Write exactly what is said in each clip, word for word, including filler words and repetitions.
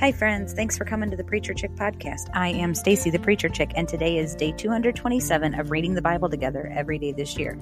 Hi friends, thanks for coming to the Preacher Chick podcast. I am Stacy, the Preacher Chick, and today is day two hundred twenty-seven of reading the Bible together every day this year.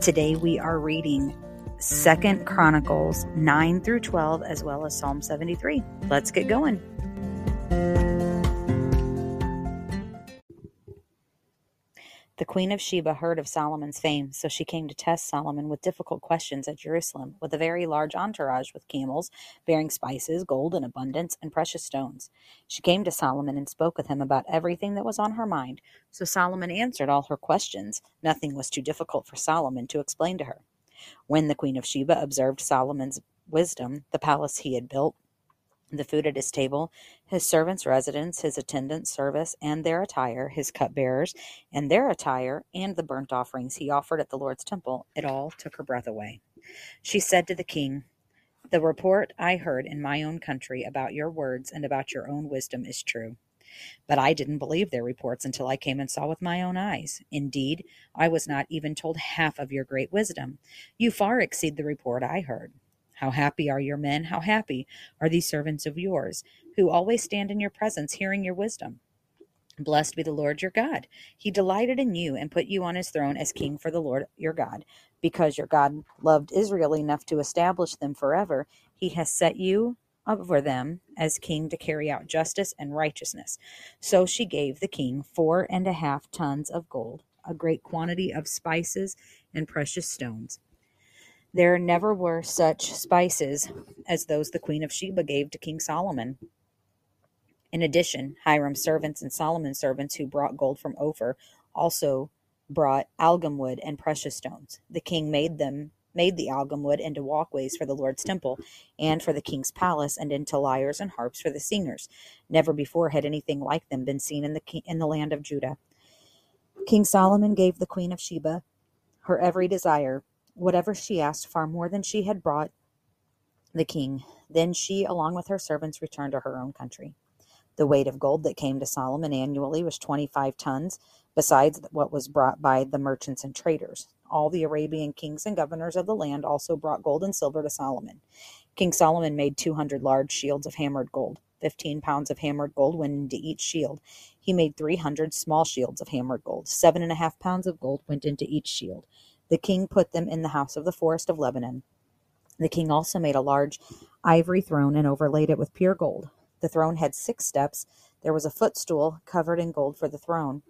Today we are reading Second Chronicles nine through twelve as well as Psalm seventy-three. Let's get going. The Queen of Sheba heard of Solomon's fame, so she came to test Solomon with difficult questions at Jerusalem, with a very large entourage with camels, bearing spices, gold in abundance, and precious stones. She came to Solomon and spoke with him about everything that was on her mind, so Solomon answered all her questions. Nothing was too difficult for Solomon to explain to her. When the Queen of Sheba observed Solomon's wisdom, the palace he had built, the food at his table, his servants' residence, his attendants' service, and their attire, his cupbearers, and their attire, and the burnt offerings he offered at the Lord's temple, it all took her breath away. She said to the king, "The report I heard in my own country about your words and about your own wisdom is true. But I didn't believe their reports until I came and saw with my own eyes. Indeed, I was not even told half of your great wisdom. You far exceed the report I heard. How happy are your men, how happy are these servants of yours, who always stand in your presence hearing your wisdom. Blessed be the Lord your God. He delighted in you and put you on his throne as king for the Lord your God. Because your God loved Israel enough to establish them forever, he has set you over them as king to carry out justice and righteousness." So she gave the king four and a half tons of gold, a great quantity of spices and precious stones. There never were such spices as those the Queen of Sheba gave to King Solomon. In addition, Hiram's servants and Solomon's servants who brought gold from Ophir also brought algum wood and precious stones. The king made them made the algum wood into walkways for the Lord's temple and for the king's palace and into lyres and harps for the singers. Never before had anything like them been seen in the in the land of Judah. King Solomon gave the Queen of Sheba her every desire, whatever she asked, far more than she had brought the king. Then she, along with her servants, returned to her own country. The weight of gold that came to Solomon annually was twenty-five tons, besides what was brought by the merchants and traders. All the Arabian kings and governors of the land also brought gold and silver to Solomon. King Solomon made two hundred large shields of hammered gold. Fifteen pounds of hammered gold went into each shield. He made three hundred small shields of hammered gold. Seven and a half pounds of gold went into each shield. The king put them in the house of the forest of Lebanon. The king also made a large ivory throne and overlaid it with pure gold. The throne had six steps. There was a footstool covered in gold for the throne,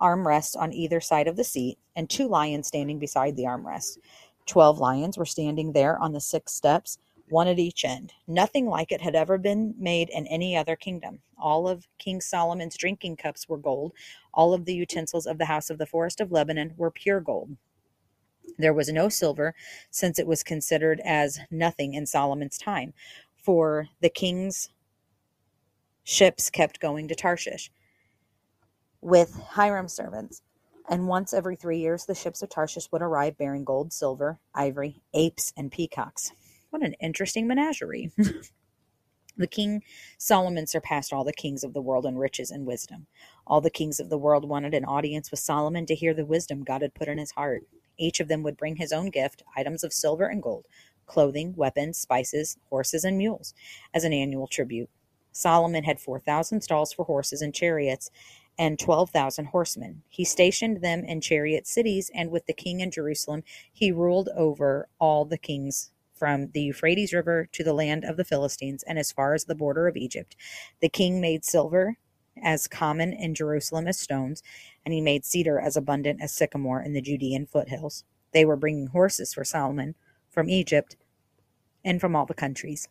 armrests on either side of the seat, and two lions standing beside the armrest. Twelve lions were standing there on the six steps, one at each end. Nothing like it had ever been made in any other kingdom. All of King Solomon's drinking cups were gold. All of the utensils of the house of the forest of Lebanon were pure gold. There was no silver, since it was considered as nothing in Solomon's time, for the king's ships kept going to Tarshish with Hiram's servants, and once every three years the ships of Tarshish would arrive bearing gold, silver, ivory, apes, and peacocks. What an interesting menagerie. The King Solomon surpassed all the kings of the world in riches and wisdom. All the kings of the world wanted an audience with Solomon to hear the wisdom God had put in his heart. Each of them would bring his own gift, items of silver and gold, clothing, weapons, spices, horses, and mules, as an annual tribute. Solomon had four thousand stalls for horses and chariots and twelve thousand horsemen. He stationed them in chariot cities, and with the king in Jerusalem, he ruled over all the kings from the Euphrates River to the land of the Philistines and as far as the border of Egypt. The king made silver as common in Jerusalem as stones, and he made cedar as abundant as sycamore in the Judean foothills. They were bringing horses for Solomon from Egypt and from all the countries.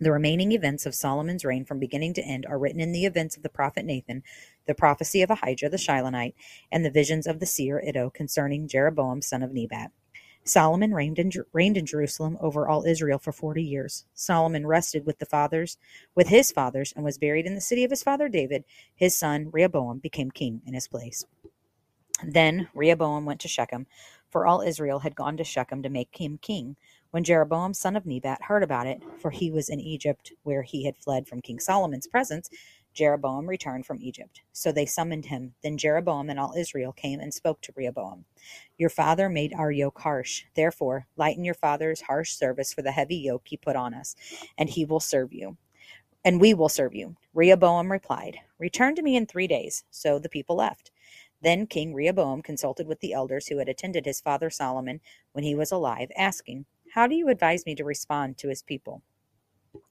The remaining events of Solomon's reign from beginning to end are written in the events of the prophet Nathan, the prophecy of Ahijah the Shilonite, and the visions of the seer Iddo concerning Jeroboam son of Nebat. Solomon reigned in, reigned in Jerusalem over all Israel for forty years. Solomon rested with the fathers, with his fathers, and was buried in the city of his father David. His son Rehoboam became king in his place. Then Rehoboam went to Shechem, for all Israel had gone to Shechem to make him king. When Jeroboam son of Nebat heard about it, for he was in Egypt where he had fled from King Solomon's presence, Jeroboam returned from Egypt. So they summoned him. Then Jeroboam and all Israel came and spoke to Rehoboam. "Your father made our yoke harsh. Therefore, lighten your father's harsh service for the heavy yoke he put on us, and he will serve you." and we will serve you. Rehoboam replied, Return to me in three days. So the people left. Then King Rehoboam consulted with the elders who had attended his father Solomon when he was alive, asking, How do you advise me to respond to his people?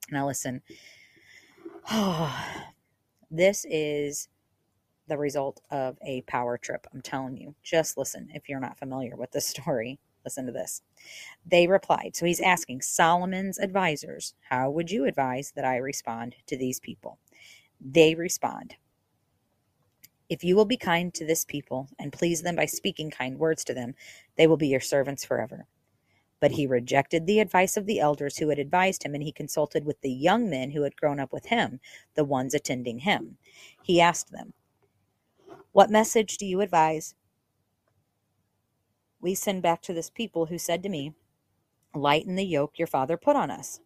Now listen, oh, this is the result of a power trip. I'm telling you, just listen. If you're not familiar with this story, listen to this. They replied. So he's asking Solomon's advisors, How would you advise that I respond to these people? They respond, If you will be kind to this people and please them by speaking kind words to them, they will be your servants forever. But he rejected the advice of the elders who had advised him, and he consulted with the young men who had grown up with him, the ones attending him. He asked them, What message do you advise we send back to this people who said to me, Lighten the yoke your father put on us?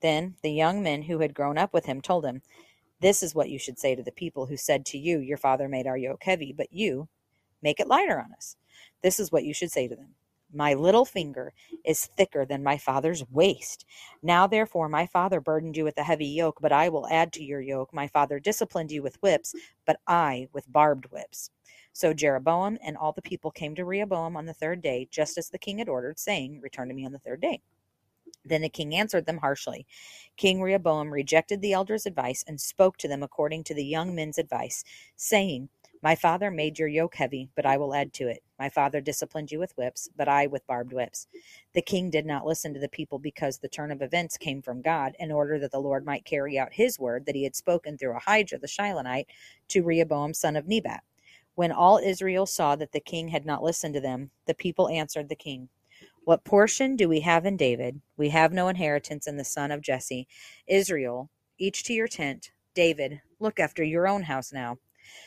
Then the young men who had grown up with him told him, This is what you should say to the people who said to you, Your father made our yoke heavy, but you make it lighter on us. This is what you should say to them. My little finger is thicker than my father's waist. Now, therefore, my father burdened you with a heavy yoke, but I will add to your yoke. My father disciplined you with whips, but I with barbed whips. So Jeroboam and all the people came to Rehoboam on the third day, just as the king had ordered, saying, Return to me on the third day. Then the king answered them harshly. King Rehoboam rejected the elders' advice and spoke to them according to the young men's advice, saying, My father made your yoke heavy, but I will add to it. My father disciplined you with whips, but I with barbed whips. The king did not listen to the people because the turn of events came from God, in order that the Lord might carry out his word that he had spoken through Ahijah the Shilonite to Rehoboam son of Nebat. When all Israel saw that the king had not listened to them, the people answered the king, What portion do we have in David? We have no inheritance in the son of Jesse. Israel, each to your tent. David, look after your own house now.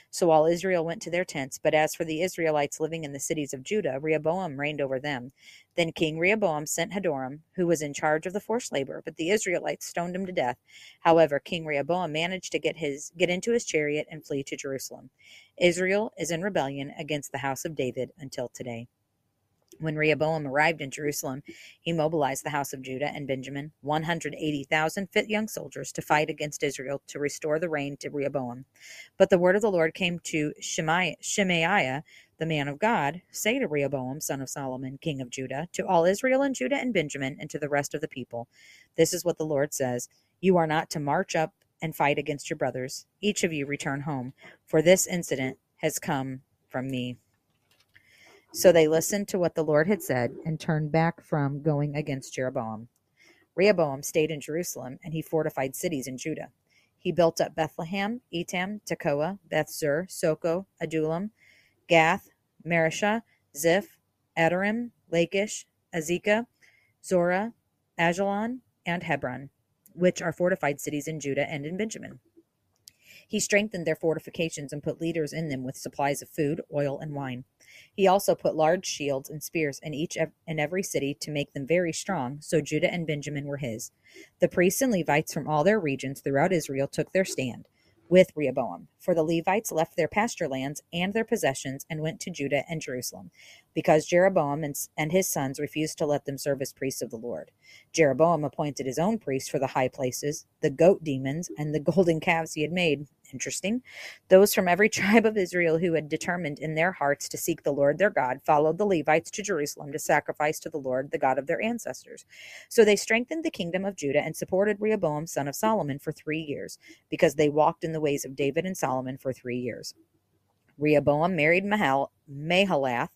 So all Israel went to their tents, but as for the Israelites living in the cities of Judah, Rehoboam reigned over them. Then King Rehoboam sent Hiram, who was in charge of the forced labor, but the Israelites stoned him to death. However, King Rehoboam managed to get his get into his chariot and flee to Jerusalem. Israel is in rebellion against the house of David until today. When Rehoboam arrived in Jerusalem, he mobilized the house of Judah and Benjamin, one hundred eighty thousand fit young soldiers, to fight against Israel to restore the reign to Rehoboam. But the word of the Lord came to Shemaiah, Shemaiah, the man of God, say to Rehoboam, son of Solomon, king of Judah, to all Israel and Judah and Benjamin, and to the rest of the people. This is what the Lord says, You are not to march up and fight against your brothers. Each of you return home, for this incident has come from me. So they listened to what the Lord had said and turned back from going against Jeroboam. Rehoboam stayed in Jerusalem, and he fortified cities in Judah. He built up Bethlehem, Etam, Tekoa, Beth-zur, Soko, Adullam, Gath, Marishah, Ziph, Adoram, Lachish, Azekah, Zorah, Ajalon, and Hebron, which are fortified cities in Judah and in Benjamin. He strengthened their fortifications and put leaders in them with supplies of food, oil, and wine. He also put large shields and spears in each and every city to make them very strong, so Judah and Benjamin were his. The priests and Levites from all their regions throughout Israel took their stand with Rehoboam, for the Levites left their pasture lands and their possessions and went to Judah and Jerusalem, because Jeroboam and his sons refused to let them serve as priests of the Lord. Jeroboam appointed his own priests for the high places, the goat demons, and the golden calves he had made. Interesting. Those from every tribe of Israel who had determined in their hearts to seek the Lord their God followed the Levites to Jerusalem to sacrifice to the Lord, the God of their ancestors. So they strengthened the kingdom of Judah and supported Rehoboam, son of Solomon, for three years, because they walked in the ways of David and Solomon for three years. Rehoboam married Mahal, Mahalath,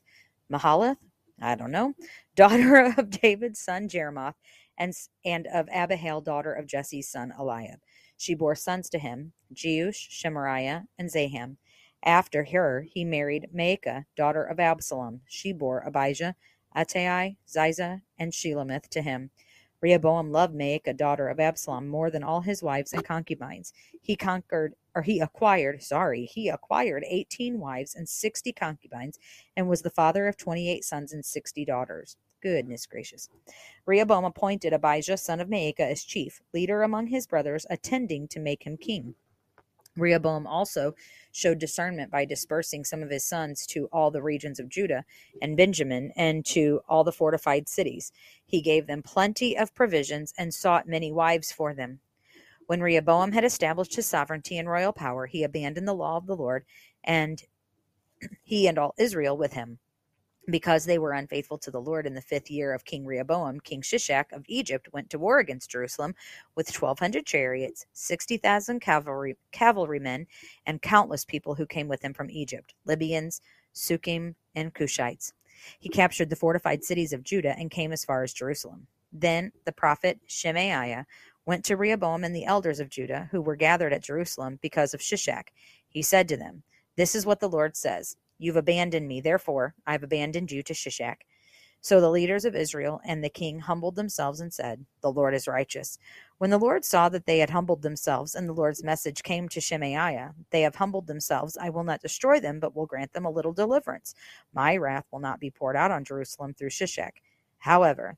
Mahalath, I don't know, daughter of David's son Jeremoth, and, and of Abihail, daughter of Jesse's son Eliab. She bore sons to him, Jeush, Shemariah, and Zaham. After her, he married Maacah, daughter of Absalom. She bore Abijah, Attai, Zizah, and Shilomith to him. Rehoboam loved Maacah, daughter of Absalom, more than all his wives and concubines. He conquered, or he acquired, sorry, he acquired eighteen wives and sixty concubines, and was the father of twenty-eight sons and sixty daughters. Goodness gracious. Rehoboam appointed Abijah, son of Maacah, as chief, leader among his brothers, attending to make him king. Rehoboam also showed discernment by dispersing some of his sons to all the regions of Judah and Benjamin and to all the fortified cities. He gave them plenty of provisions and sought many wives for them. When Rehoboam had established his sovereignty and royal power, he abandoned the law of the Lord, and he and all Israel with him, because they were unfaithful to the Lord. In the fifth year of King Rehoboam, King Shishak of Egypt went to war against Jerusalem with twelve hundred chariots, sixty thousand cavalry, cavalrymen, and countless people who came with him from Egypt, Libyans, Sukim, and Cushites. He captured the fortified cities of Judah and came as far as Jerusalem. Then the prophet Shemaiah went to Rehoboam and the elders of Judah, who were gathered at Jerusalem because of Shishak. He said to them, "This is what the Lord says. You've abandoned me, therefore I have abandoned you to Shishak." So the leaders of Israel and the king humbled themselves and said, "The Lord is righteous." When the Lord saw that they had humbled themselves, and the Lord's message came to Shemaiah, "They have humbled themselves. I will not destroy them, but will grant them a little deliverance. My wrath will not be poured out on Jerusalem through Shishak. However,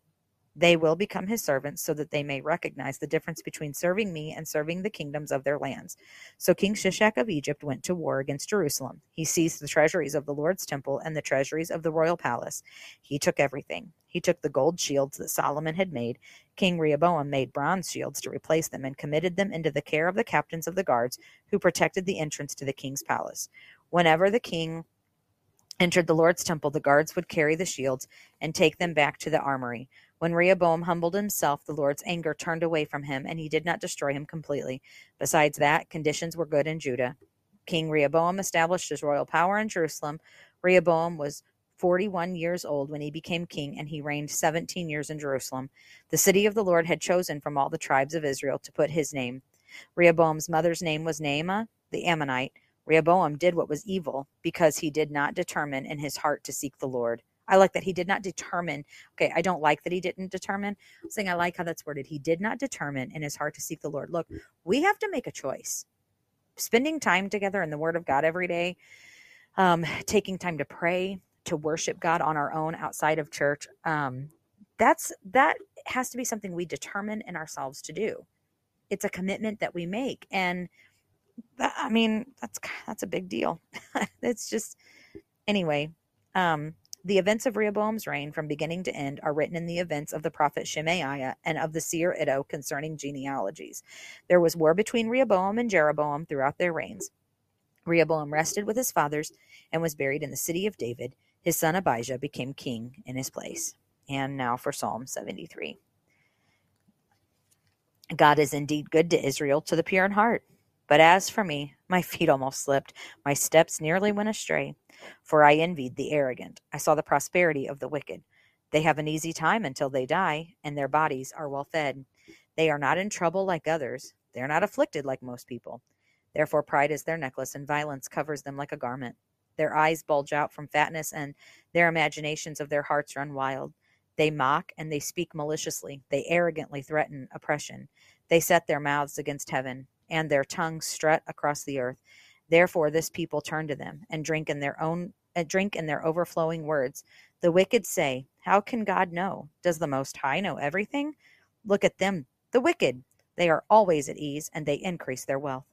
they will become his servants, so that they may recognize the difference between serving me and serving the kingdoms of their lands." So King Shishak of Egypt went to war against Jerusalem. He seized the treasuries of the Lord's temple and the treasuries of the royal palace. He took everything. He took the gold shields that Solomon had made. King Rehoboam made bronze shields to replace them and committed them into the care of the captains of the guards, who protected the entrance to the king's palace. Whenever the king entered the Lord's temple, the guards would carry the shields and take them back to the armory. When Rehoboam humbled himself, the Lord's anger turned away from him, and he did not destroy him completely. Besides that, conditions were good in Judah. King Rehoboam established his royal power in Jerusalem. Rehoboam was forty-one years old when he became king, and he reigned seventeen years in Jerusalem. The city of the Lord had chosen from all the tribes of Israel to put his name. Rehoboam's mother's name was Naamah the Ammonite. Rehoboam did what was evil because he did not determine in his heart to seek the Lord. I like that he did not determine. Okay, I don't like that he didn't determine. I'm saying I like how that's worded. He did not determine in his heart to seek the Lord. Look, we have to make a choice. Spending time together in the Word of God every day, um, taking time to pray, to worship God on our own outside of church, um, that's that has to be something we determine in ourselves to do. It's a commitment that we make. And that, I mean, that's that's a big deal. It's just, anyway, um, the events of Rehoboam's reign from beginning to end are written in the events of the prophet Shemaiah and of the seer Iddo concerning genealogies. There was war between Rehoboam and Jeroboam throughout their reigns. Rehoboam rested with his fathers and was buried in the city of David. His son Abijah became king in his place. And now for Psalm seventy-three. God is indeed good to Israel, to the pure in heart. But as for me, my feet almost slipped. My steps nearly went astray. For I envied the arrogant. I saw the prosperity of the wicked. They have an easy time until they die, and their bodies are well fed. They are not in trouble like others. They are not afflicted like most people. Therefore pride is their necklace, and violence covers them like a garment. Their eyes bulge out from fatness, and their imaginations of their hearts run wild. They mock, and they speak maliciously. They arrogantly threaten oppression. They set their mouths against heaven, and their tongues strut across the earth. Therefore this people turn to them and drink in their own uh, drink in their overflowing words. The wicked say, "How can God know? Does the Most High know everything?" Look at them, the wicked. They are always at ease, and they increase their wealth.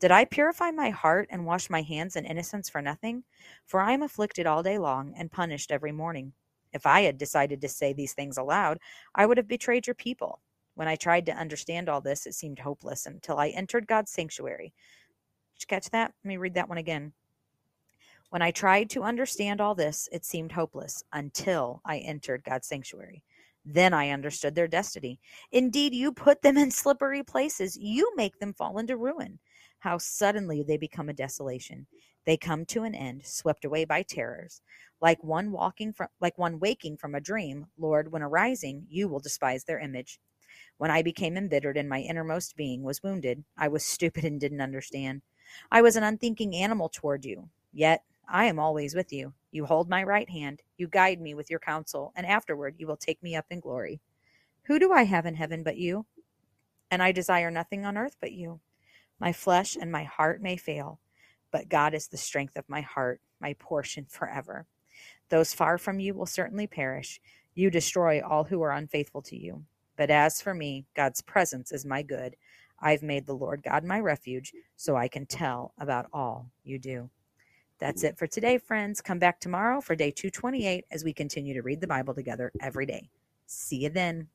Did I purify my heart and wash my hands in innocence for nothing? For I am afflicted all day long and punished every morning. If I had decided to say these things aloud, I would have betrayed your people. When I tried to understand all this, it seemed hopeless until I entered God's sanctuary. Did you catch that? Let me read that one again. When I tried to understand all this, it seemed hopeless until I entered God's sanctuary. Then I understood their destiny. Indeed, you put them in slippery places. You make them fall into ruin. How suddenly they become a desolation. They come to an end, swept away by terrors. Like one walking from, like one waking from a dream, Lord, when arising, you will despise their image. When I became embittered and my innermost being was wounded, I was stupid and didn't understand. I was an unthinking animal toward you, yet I am always with you. You hold my right hand, you guide me with your counsel, and afterward you will take me up in glory. Who do I have in heaven but you? And I desire nothing on earth but you. My flesh and my heart may fail, but God is the strength of my heart, my portion forever. Those far from you will certainly perish. You destroy all who are unfaithful to you. But as for me, God's presence is my good. I've made the Lord God my refuge, so I can tell about all you do. That's it for today, friends. Come back tomorrow for day two twenty-eight as we continue to read the Bible together every day. See you then.